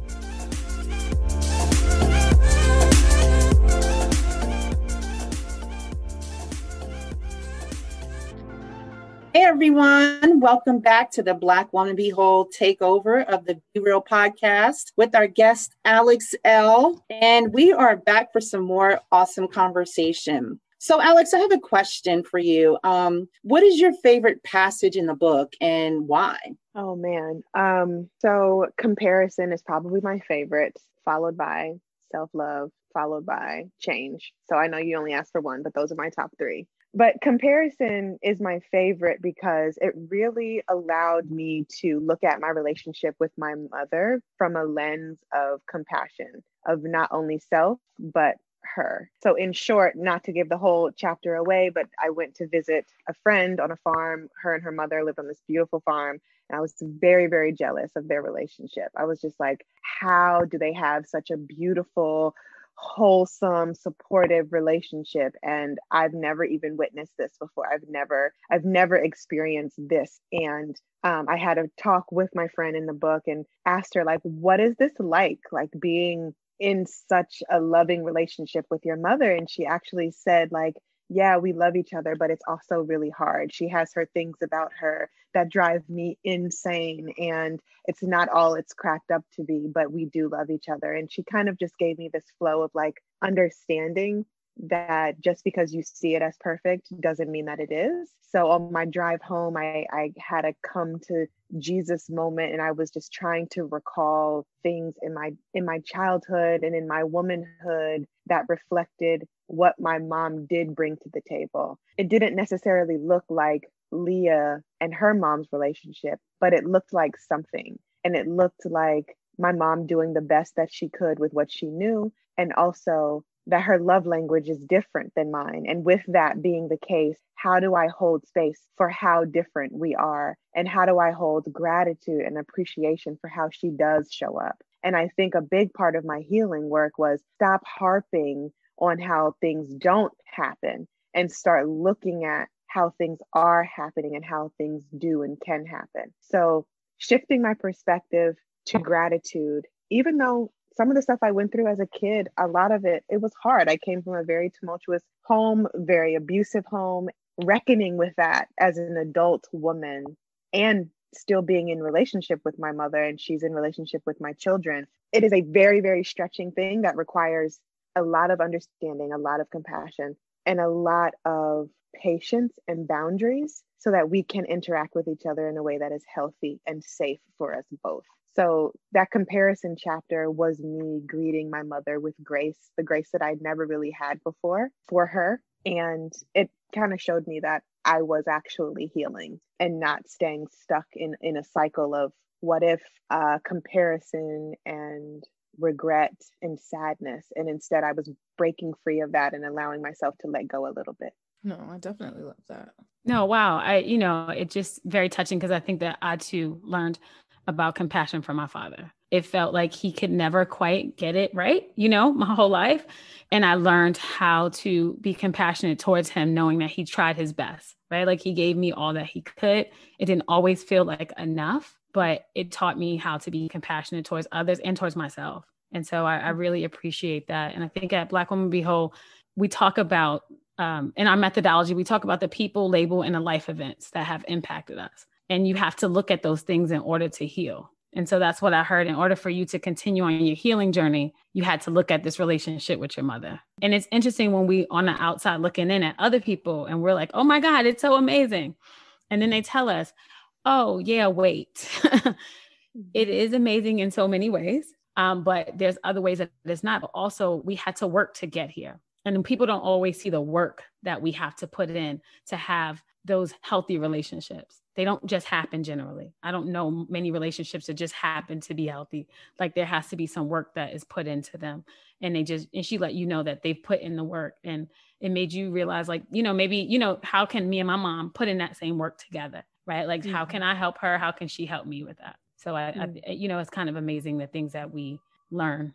Hey everyone, welcome back to the Black Woman Be Whole takeover of the Be Real podcast with our guest, Alex L. And we are back for some more awesome conversation. So Alex, I have a question for you. What is your favorite passage in the book and why? Oh man. So comparison is probably my favorite, followed by self-love, followed by change. So I know you only asked for one, but those are my top three. But comparison is my favorite because it really allowed me to look at my relationship with my mother from a lens of compassion, of not only self, but her. So in short, not to give the whole chapter away, but I went to visit a friend on a farm. Her and her mother lived on this beautiful farm. And I was very, very jealous of their relationship. I was just like, how do they have such a beautiful, wholesome, supportive relationship? And I've never even witnessed this before. I've never experienced this. And I had a talk with my friend in the book and asked her, like, what is this like being in such a loving relationship with your mother? And she actually said, like, yeah, we love each other, but it's also really hard. She has her things about her that drive me insane. And it's not all it's cracked up to be, but we do love each other. And she kind of just gave me this flow of like understanding that just because you see it as perfect doesn't mean that it is. So on my drive home, I had a come to Jesus moment, and I was just trying to recall things in my childhood and in my womanhood that reflected what my mom did bring to the table. It didn't necessarily look like Leah and her mom's relationship, but it looked like something. And it looked like my mom doing the best that she could with what she knew, and also that her love language is different than mine. And with that being the case, how do I hold space for how different we are? And how do I hold gratitude and appreciation for how she does show up? And I think a big part of my healing work was stop harping on how things don't happen and start looking at how things are happening and how things do and can happen. So shifting my perspective to gratitude, even though some of the stuff I went through as a kid, a lot of it was hard. I came from a very tumultuous home, very abusive home, reckoning with that as an adult woman and still being in relationship with my mother, and she's in relationship with my children. It is a very, very stretching thing that requires a lot of understanding, a lot of compassion, and a lot of patience and boundaries so that we can interact with each other in a way that is healthy and safe for us both. So that comparison chapter was me greeting my mother with grace, the grace that I'd never really had before for her. And it kind of showed me that I was actually healing and not staying stuck in a cycle of what if comparison and regret and sadness. And instead I was breaking free of that and allowing myself to let go a little bit. No, I definitely love that. No, wow. It's just very touching because I think that I too learned about compassion from my father. It felt like he could never quite get it right, my whole life. And I learned how to be compassionate towards him, knowing that he tried his best, right? Like he gave me all that he could. It didn't always feel like enough, but it taught me how to be compassionate towards others and towards myself. And so I really appreciate that. And I think at Black Woman Be Whole, we talk about, in our methodology, we talk about the people, label, and the life events that have impacted us. And you have to look at those things in order to heal. And so that's what I heard. In order for you to continue on your healing journey, you had to look at this relationship with your mother. And it's interesting when we on the outside looking in at other people and we're like, oh my God, it's so amazing. And then they tell us, oh yeah, wait, it is amazing in so many ways. But there's other ways that it's not. Also, we had to work to get here. And people don't always see the work that we have to put in to have those healthy relationships. They don't just happen generally. I don't know many relationships that just happen to be healthy. Like there has to be some work that is put into them. And she let you know that they've put in the work, and it made you realize like, how can me and my mom put in that same work together? Right? Like, mm-hmm. How can I help her? How can she help me with that? So I it's kind of amazing the things that we learn,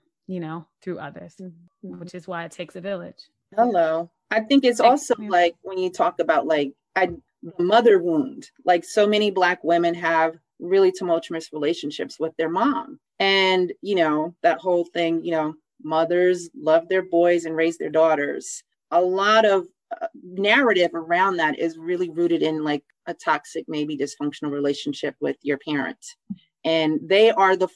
through others, mm-hmm. which is why it takes a village. Hello. I think it's also like when you talk about the mother wound, like so many Black women have really tumultuous relationships with their mom. And, that whole thing, mothers love their boys and raise their daughters. A lot of narrative around that is really rooted in like a toxic, maybe dysfunctional relationship with your parents. And they are the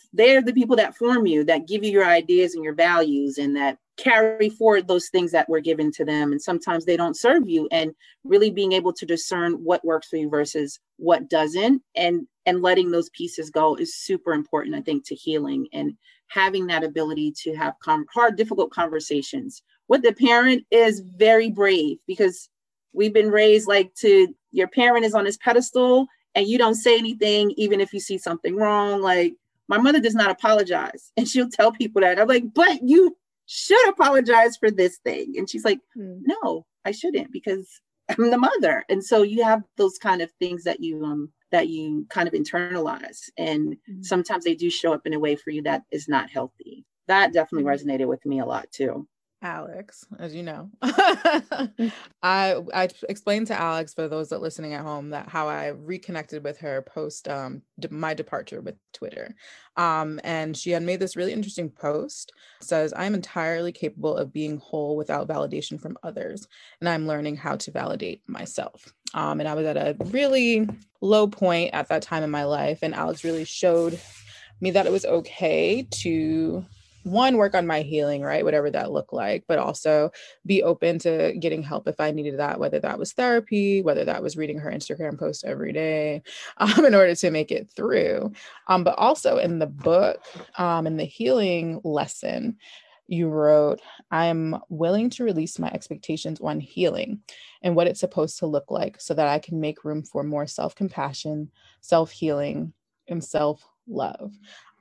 people that form you, that give you your ideas and your values, and that carry forward those things that were given to them. And sometimes they don't serve you, and really being able to discern what works for you versus what doesn't, and letting those pieces go is super important, I think, to healing, and having that ability to have hard, difficult conversations with the parent is very brave, because we've been raised your parent is on this pedestal and you don't say anything, even if you see something wrong. Like, my mother does not apologize, and she'll tell people that. I'm like, but you should apologize for this thing. And she's like, no, I shouldn't, because I'm the mother. And so you have those kind of things that you kind of internalize. And sometimes they do show up in a way for you that is not healthy. That definitely resonated with me a lot too. Alex, as you know, I explained to Alex, for those that are listening at home, that how I reconnected with her post my departure with Twitter. And she had made this really interesting post. It says, I'm entirely capable of being whole without validation from others, and I'm learning how to validate myself. And I was at a really low point at that time in my life, and Alex really showed me that it was okay to work on my healing, right? Whatever that looked like, but also be open to getting help if I needed that, whether that was therapy, whether that was reading her Instagram post every day, in order to make it through. But also in the book, in the healing lesson, you wrote, I'm willing to release my expectations on healing and what it's supposed to look like so that I can make room for more self-compassion, self-healing, and self-love.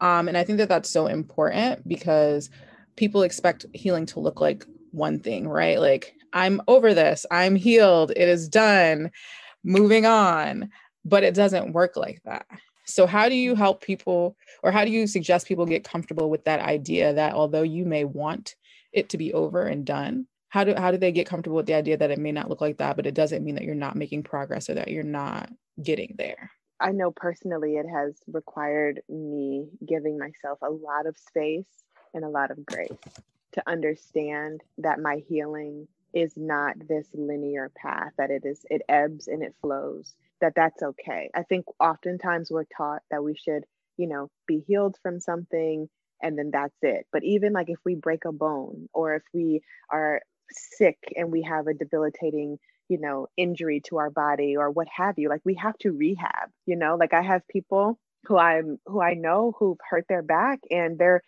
And I think that that's so important, because people expect healing to look like one thing, right? Like, I'm over this, I'm healed, it is done, moving on, but it doesn't work like that. So how do you help people, or how do you suggest people get comfortable with that idea that although you may want it to be over and done, how do they get comfortable with the idea that it may not look like that, but it doesn't mean that you're not making progress or that you're not getting there? I know personally it has required me giving myself a lot of space and a lot of grace to understand that my healing is not this linear path, that it ebbs and it flows, that's okay. I think oftentimes we're taught that we should, be healed from something and then that's it. But even if we break a bone, or if we are sick and we have a debilitating injury to our body or what have you, we have to rehab, I have people who I know who've hurt their back, and they're,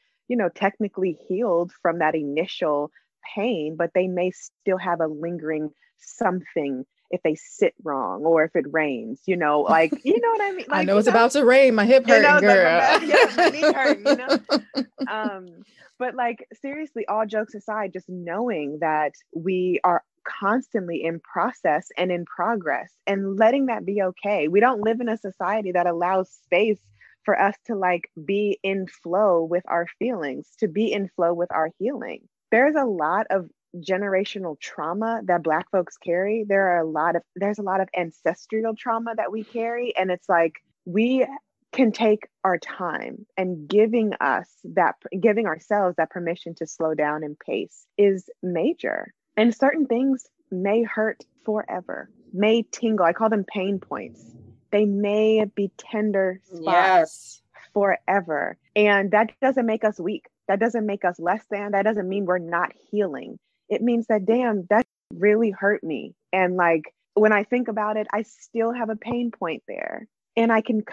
technically healed from that initial pain, but they may still have a lingering something if they sit wrong or if it rains, you know what I mean? I know it's about to rain, my hip hurting, girl. My knee hurting, but seriously, all jokes aside, just knowing that we are constantly in process and in progress, and letting that be okay. We don't live in a society that allows space for us to be in flow with our feelings, to be in flow with our healing. There's a lot of generational trauma that Black folks carry. There's a lot of ancestral trauma that we carry. And it's we can take our time, and giving ourselves that permission to slow down and pace is major. And certain things may hurt forever, may tingle. I call them pain points. They may be tender spots forever. And that doesn't make us weak. That doesn't make us less than. That doesn't mean we're not healing. It means that, damn, that really hurt me. And like, when I think about it, I still have a pain point there, and I can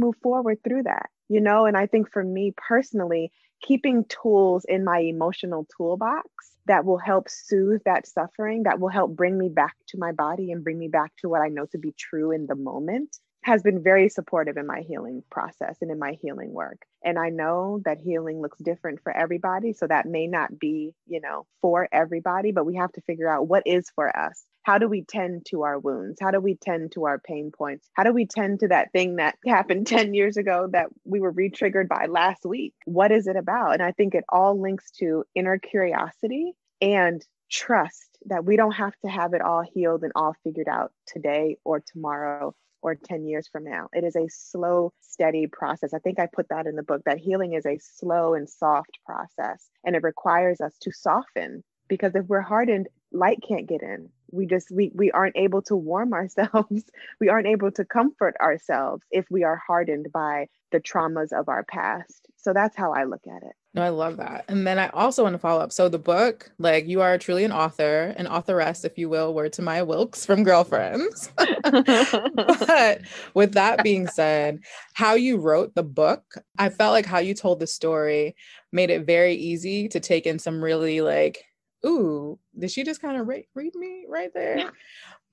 move forward through that, you know? And I think for me personally, keeping tools in my emotional toolbox that will help soothe that suffering, that will help bring me back to my body and bring me back to what I know to be true in the moment, has been very supportive in my healing process and in my healing work. And I know that healing looks different for everybody. So that may not be, you know, for everybody, but we have to figure out what is for us. How do we tend to our wounds? How do we tend to our pain points? How do we tend to that thing that happened 10 years ago that we were re-triggered by last week? What is it about? And I think it all links to inner curiosity and trust that we don't have to have it all healed and all figured out today or tomorrow or 10 years from now. It is a slow, steady process. I think I put that in the book, that healing is a slow and soft process. And it requires us to soften, because if we're hardened, light can't get in. We aren't able to warm ourselves. We aren't able to comfort ourselves if we are hardened by the traumas of our past. So that's how I look at it. No, I love that. And then I also want to follow up. So the book, like, you are truly an author, an authoress, if you will, word to Maya Wilkes from Girlfriends. But with that being said, how you wrote the book, I felt like how you told the story made it very easy to take in some really like, ooh, did she just kind of read me right there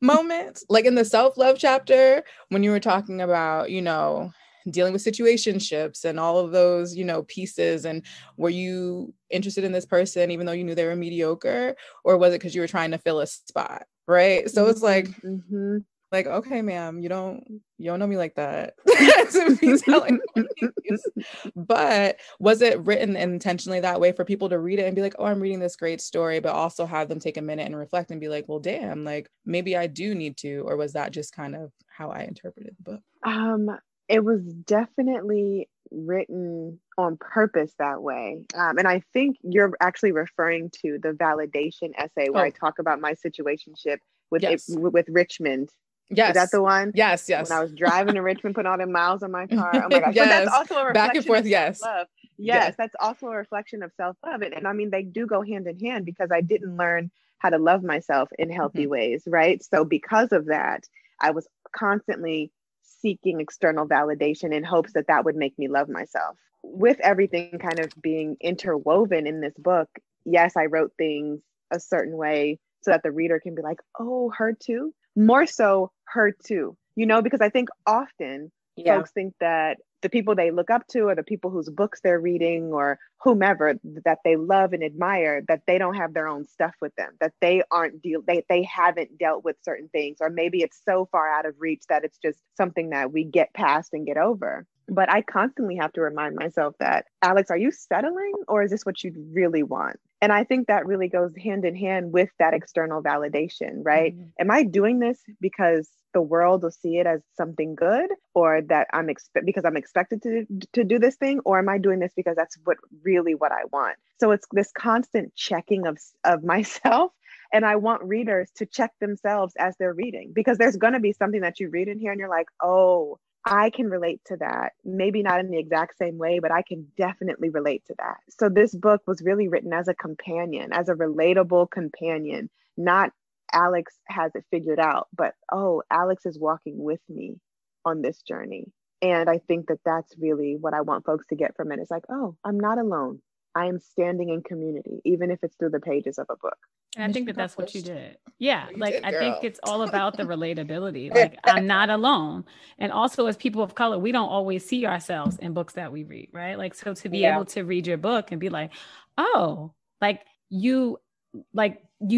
moments? Like in the self-love chapter, when you were talking about, you know, dealing with situationships and all of those, you know, pieces, and were you interested in this person even though you knew they were mediocre, or was it because you were trying to fill a spot, right? So it's like, mm-hmm. like, okay, ma'am, you don't know me like that. But was it written intentionally that way for people to read it and be like, oh, I'm reading this great story, but also have them take a minute and reflect and be like, well, damn, like maybe I do need to, or was that just kind of how I interpreted the book? It was definitely written on purpose that way. And I think you're actually referring to the validation essay where I talk about my situationship with with Richmond. Yes. Is that the one? Yes, yes. When I was driving to Richmond, putting all the miles on my car. Oh my gosh. Yes. But that's also a reflection back and forth, of self-love. Yes, that's also a reflection of self-love. And I mean, they do go hand in hand, because I didn't learn how to love myself in healthy mm-hmm. ways, right? So because of that, I was constantly seeking external validation in hopes that that would make me love myself. With everything kind of being interwoven in this book, yes, I wrote things a certain way so that the reader can be like, oh, her too? More so, her too. You know, because I think often folks think that the people they look up to, or the people whose books they're reading, or whomever that they love and admire, that they don't have their own stuff with them, that they aren't they haven't dealt with certain things, or maybe it's so far out of reach that it's just something that we get past and get over. But I constantly have to remind myself that, Alex, are you settling, or is this what you really want? And I think that really goes hand in hand with that external validation, right? Mm-hmm. Am I doing this because the world will see it as something good, or that I'm because I'm expected to do this thing, or am I doing this because that's what I want? So it's this constant checking of myself. And I want readers to check themselves as they're reading, because there's going to be something that you read in here and you're like, oh, I can relate to that. Maybe not in the exact same way, but I can definitely relate to that. So this book was really written as a companion, as a relatable companion, not Alex has it figured out, but, oh, Alex is walking with me on this journey. And I think that that's really what I want folks to get from it. It's like, oh, I'm not alone. I am standing in community, even if it's through the pages of a book. And I think that that's what you did. Yeah. Like, I think it's all about the relatability. Like, I'm not alone. And also, as people of color, we don't always see ourselves in books that we read, right? Like, so to be able to read your book and be like, oh, like you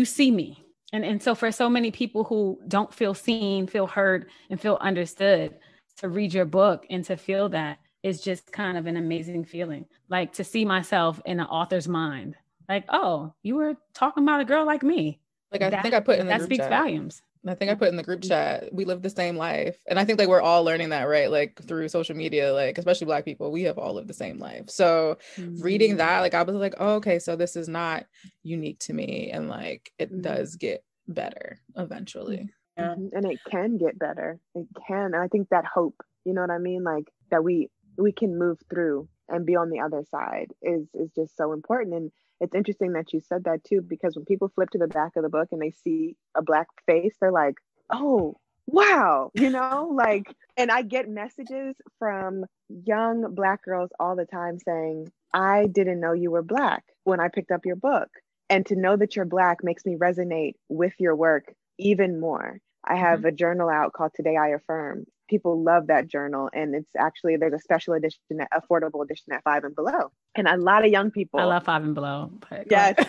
see me. And so for so many people who don't feel seen, feel heard, and feel understood, to read your book and to feel that is just kind of an amazing feeling. Like, to see myself in an author's mind. Like, oh, you were talking about a girl like me. Like, I think I put in the group chat. That speaks volumes. I think I put in the group chat, we live the same life. And I think, like, we're all learning that, right? Like, through social media, like, especially Black people, we have all lived the same life. So reading that, like, I was like, oh, okay, so this is not unique to me. And like, it does get better eventually. Yeah. And it can get better. It can. And I think that hope, you know what I mean? Like, that we we can move through and be on the other side is just so important. And it's interesting that you said that too, because when people flip to the back of the book and they see a Black face, they're like, oh, wow, you know, like, and I get messages from young Black girls all the time saying, I didn't know you were Black when I picked up your book. And to know that you're Black makes me resonate with your work even more. I have a journal out called Today I Affirm. People love that journal. And it's actually, there's a special edition, affordable edition at Five and Below. And a lot of young people. I love Five and Below. Yes.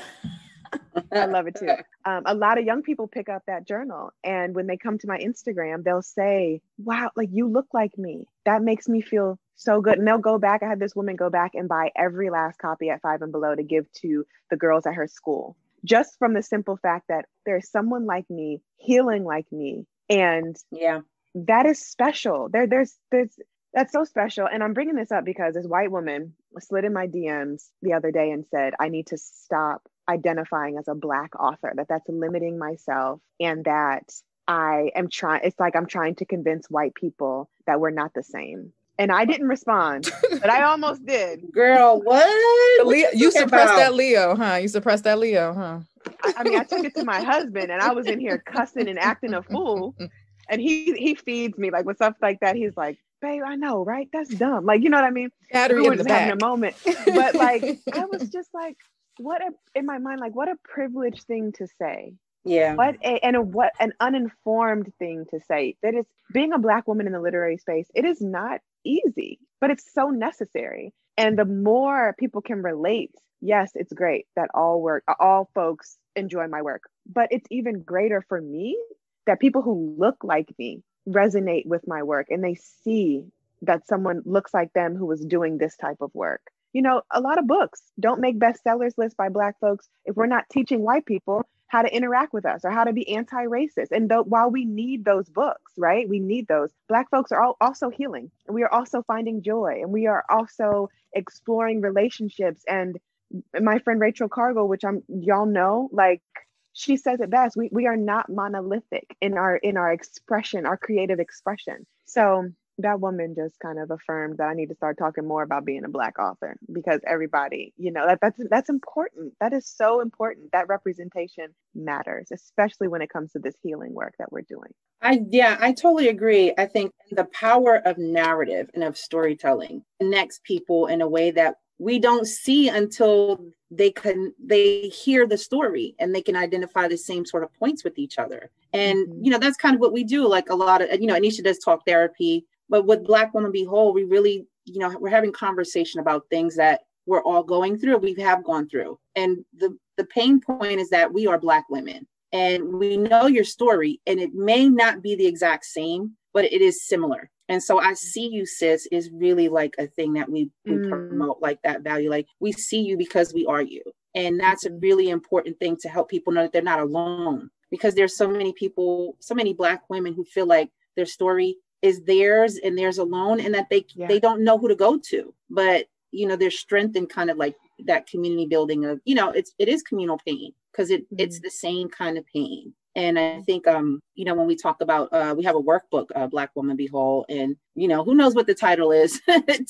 I love it too. A lot of young people pick up that journal. And when they come to my Instagram, they'll say, wow, like you look like me. That makes me feel so good. And they'll go back. I had this woman go back and buy every last copy at Five and Below to give to the girls at her school. Just from the simple fact that there's someone like me healing like me. And yeah, that is special. That's so special. And I'm bringing this up because this white woman slid in my DMs the other day and said, I need to stop identifying as a Black author, that's limiting myself. And that I'm trying to convince white people that we're not the same. And I didn't respond, but I almost did. Girl, what? You suppressed that Leo, huh? I mean, I took it to my husband and I was in here cussing and acting a fool. And he feeds me like with stuff like that. He's like, babe, I know, right? That's dumb. Like, you know what I mean? Battery in the back. Having a moment. But like, I was just like, in my mind, like, what a privileged thing to say. Yeah. What an uninformed thing to say. That is, being a Black woman in the literary space, it is not easy, but it's so necessary. And the more people can relate, yes, it's great that all folks enjoy my work, but it's even greater for me that people who look like me resonate with my work and they see that someone looks like them who is doing this type of work. You know, a lot of books don't make bestsellers lists by Black folks if we're not teaching white people how to interact with us or how to be anti-racist. And while we need those books, right? We need those. Black folks are also healing. We are also finding joy. And we are also exploring relationships. And my friend Rachel Cargill, which y'all know, like she says it best, we are not monolithic in our expression, our creative expression. So that woman just kind of affirmed that I need to start talking more about being a Black author, because everybody, you know, that's important. That is so important. That representation matters, especially when it comes to this healing work that we're doing. I totally agree. I think the power of narrative and of storytelling connects people in a way that we don't see until they hear the story and they can identify the same sort of points with each other. And, you know, that's kind of what we do. Like a lot of, you know, Anisha does talk therapy. But with Black Woman Be Whole, we really, you know, we're having conversation about things that we're all going through, we have gone through. And the pain point is that we are Black women and we know your story, and it may not be the exact same, but it is similar. And so I see you, sis, is really like a thing that we promote, like that value. Like we see you because we are you. And that's a really important thing to help people know that they're not alone, because there's so many people, so many Black women who feel like their story is theirs and theirs alone, and that they don't know who to go to. But, you know, there's strength in kind of like that community building of, you know, it is communal pain, because it's the same kind of pain. And I think, you know, when we talk about, we have a workbook, Black Woman Be Whole, and, you know, who knows what the title is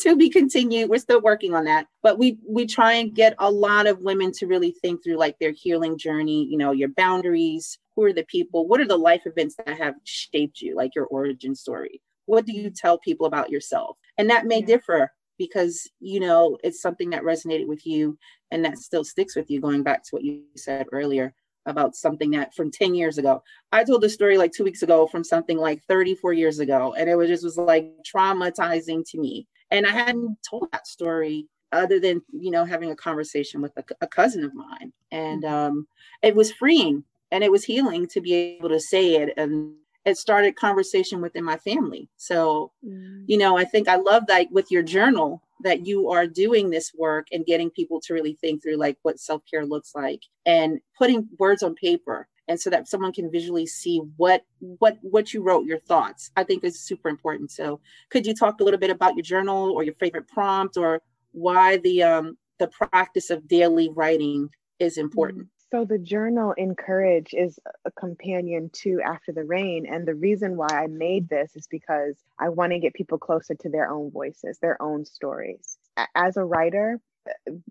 to be continued. We're still working on that, but we try and get a lot of women to really think through like their healing journey, you know, your boundaries, who are the people, what are the life events that have shaped you, like your origin story? What do you tell people about yourself? And that may differ, because, you know, it's something that resonated with you and that still sticks with you, going back to what you said earlier about something that from 10 years ago. I told the story like 2 weeks ago from something like 34 years ago. And it was like traumatizing to me. And I hadn't told that story other than, you know, having a conversation with a cousin of mine. And it was freeing and it was healing to be able to say it. And it started conversation within my family. So, you know, I think I love like with your journal that you are doing this work and getting people to really think through like what self-care looks like and putting words on paper. And so that someone can visually see what you wrote, your thoughts. I think is super important. So could you talk a little bit about your journal or your favorite prompt, or why the practice of daily writing is important? So the journal Encourage is a companion to After the Rain. And the reason why I made this is because I want to get people closer to their own voices, their own stories. As a writer,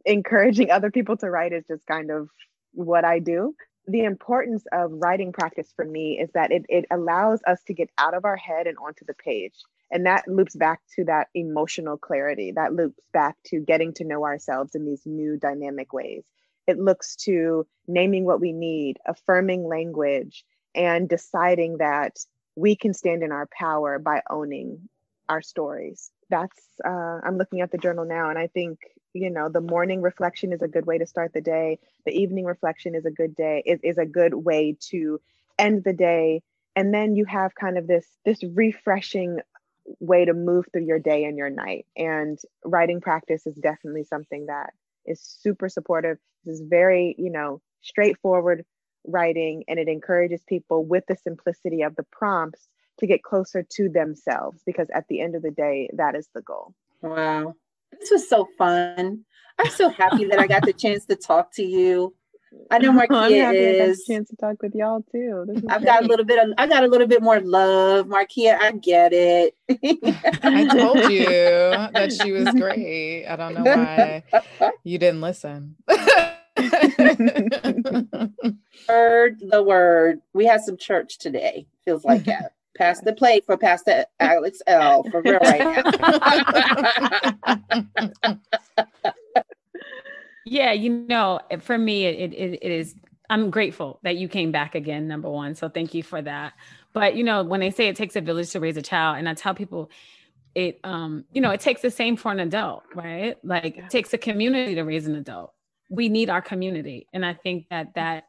encouraging other people to write is just kind of what I do. The importance of writing practice for me is that it allows us to get out of our head and onto the page. And that loops back to that emotional clarity. That loops back to getting to know ourselves in these new dynamic ways. It looks to naming what we need, affirming language, and deciding that we can stand in our power by owning our stories. I'm looking at the journal now, and I think, you know, the morning reflection is a good way to start the day. The evening reflection is a good way to end the day. And then you have kind of this refreshing way to move through your day and your night. And writing practice is definitely something that is super supportive. This is very, straightforward writing, and it encourages people with the simplicity of the prompts to get closer to themselves, because at the end of the day, that is the goal. Wow. This was so fun. I'm so happy that I got the chance to talk to you. I know Markeia is. I got a chance to talk with y'all too. I got a little bit more love, Markeia. I get it. I told you that she was great. I don't know why you didn't listen. Heard the word. We had some church today. Feels like that. Pass the plate for Pastor Alex L. for real right now. Yeah, for me, it is. I'm grateful that you came back again, number one. So thank you for that. But when they say it takes a village to raise a child, and I tell people, it takes the same for an adult, right? Like it takes a community to raise an adult. We need our community, and I think that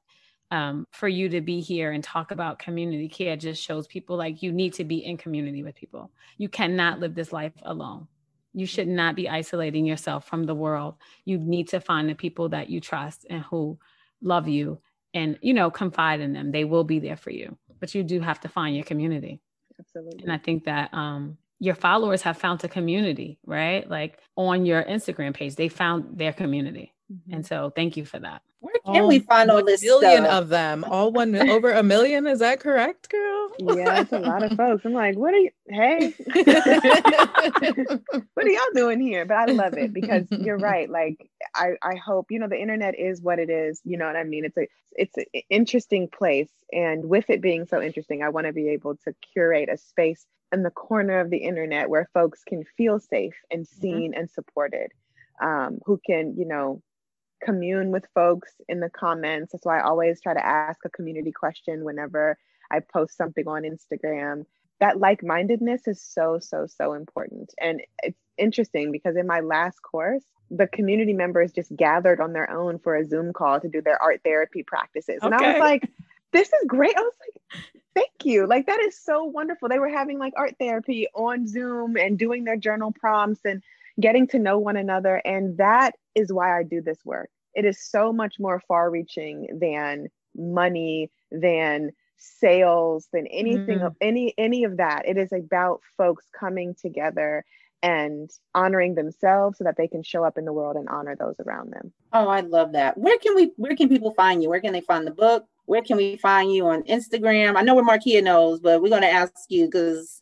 for you to be here and talk about community care just shows people like you need to be in community with people. You cannot live this life alone. You should not be isolating yourself from the world. You need to find the people that you trust and who love you and, confide in them. They will be there for you, but you do have to find your community. Absolutely. And I think that your followers have found a community, right? Like on your Instagram page, they found their community. Mm-hmm. And so thank you for that. Where can we find all this stuff? Million of them, all one, over a million. Is that correct, girl? Yeah, it's a lot of folks. I'm like, what are y'all doing here? But I love it because you're right. Like, I hope, the internet is what it is. You know what I mean? It's an interesting place. And with it being so interesting, I want to be able to curate a space in the corner of the internet where folks can feel safe and seen and supported, who can, commune with folks in the comments. That's why I always try to ask a community question whenever I post something on Instagram. That like-mindedness is so, so, so important. And it's interesting because in my last course, the community members just gathered on their own for a Zoom call to do their art therapy practices. Okay. And I was like, this is great. I was like, thank you. Like, that is so wonderful. They were having like art therapy on Zoom and doing their journal prompts and getting to know one another. And that is why I do this work. It is so much more far-reaching than money, than sales, than anything of any of that. It is about folks coming together and honoring themselves so that they can show up in the world and honor those around them. Oh, I love that. Where can people find you? Where can they find the book? Where can we find you on Instagram? I know where Markeia knows, but we're going to ask you because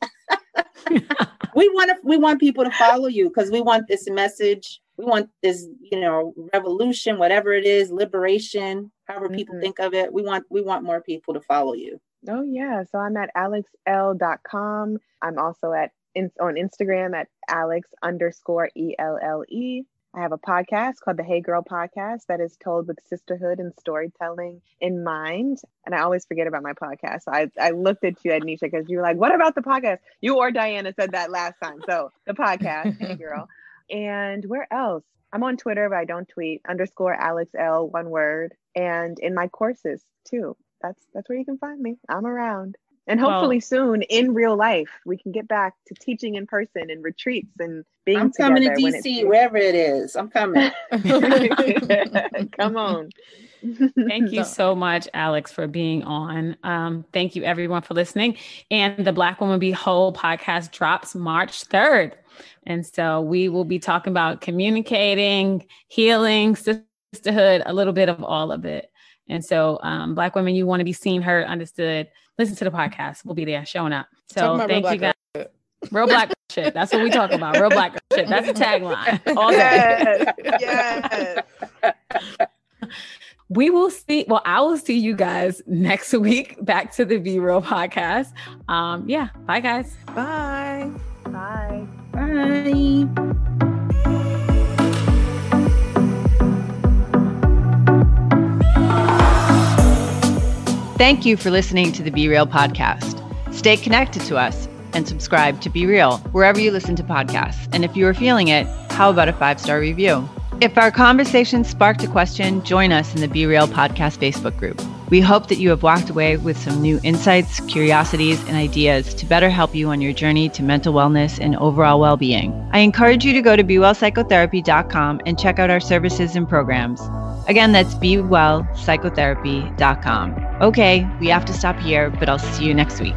we want people to follow you because we want this message. We want this, revolution, whatever it is, liberation, however people think of it. We want more people to follow you. Oh yeah. So I'm at alexl.com. I'm also on Instagram at alex_elle. I have a podcast called the Hey Girl podcast that is told with sisterhood and storytelling in mind. And I always forget about my podcast. So I looked at you, Ednesha, because you were like, what about the podcast? You or Diana said that last time. So the podcast, Hey Girl. And where else? I'm on Twitter, but I don't tweet. _AlexL, one word. And in my courses too. That's where you can find me. I'm around. And hopefully soon in real life, we can get back to teaching in person and retreats and being together. I'm coming to DC, wherever it is. I'm coming. Come on. Thank you so much, Alex, for being on. Thank you everyone for listening. And the Black Woman Be Whole podcast drops March 3rd. And so we will be talking about communicating, healing, sisterhood, a little bit of all of it. And so Black women, you want to be seen, heard, understood. Listen to the podcast. We'll be there showing up. So thank you guys. Real Black shit. That's what we talk about. Real Black shit. That's the tagline. All day. Yes. We will see. Well, I will see you guys next week. Back to the Be Real podcast. Yeah. Bye, guys. Bye. Bye. Bye. Thank you for listening to the Be Real podcast. Stay connected to us and subscribe to Be Real wherever you listen to podcasts. And if you are feeling it, how about a 5-star review? If our conversation sparked a question, join us in the Be Real podcast Facebook group. We hope that you have walked away with some new insights, curiosities, and ideas to better help you on your journey to mental wellness and overall well-being. I encourage you to go to BeWellPsychotherapy.com and check out our services and programs. Again, that's BeWellPsychotherapy.com. Okay, we have to stop here, but I'll see you next week.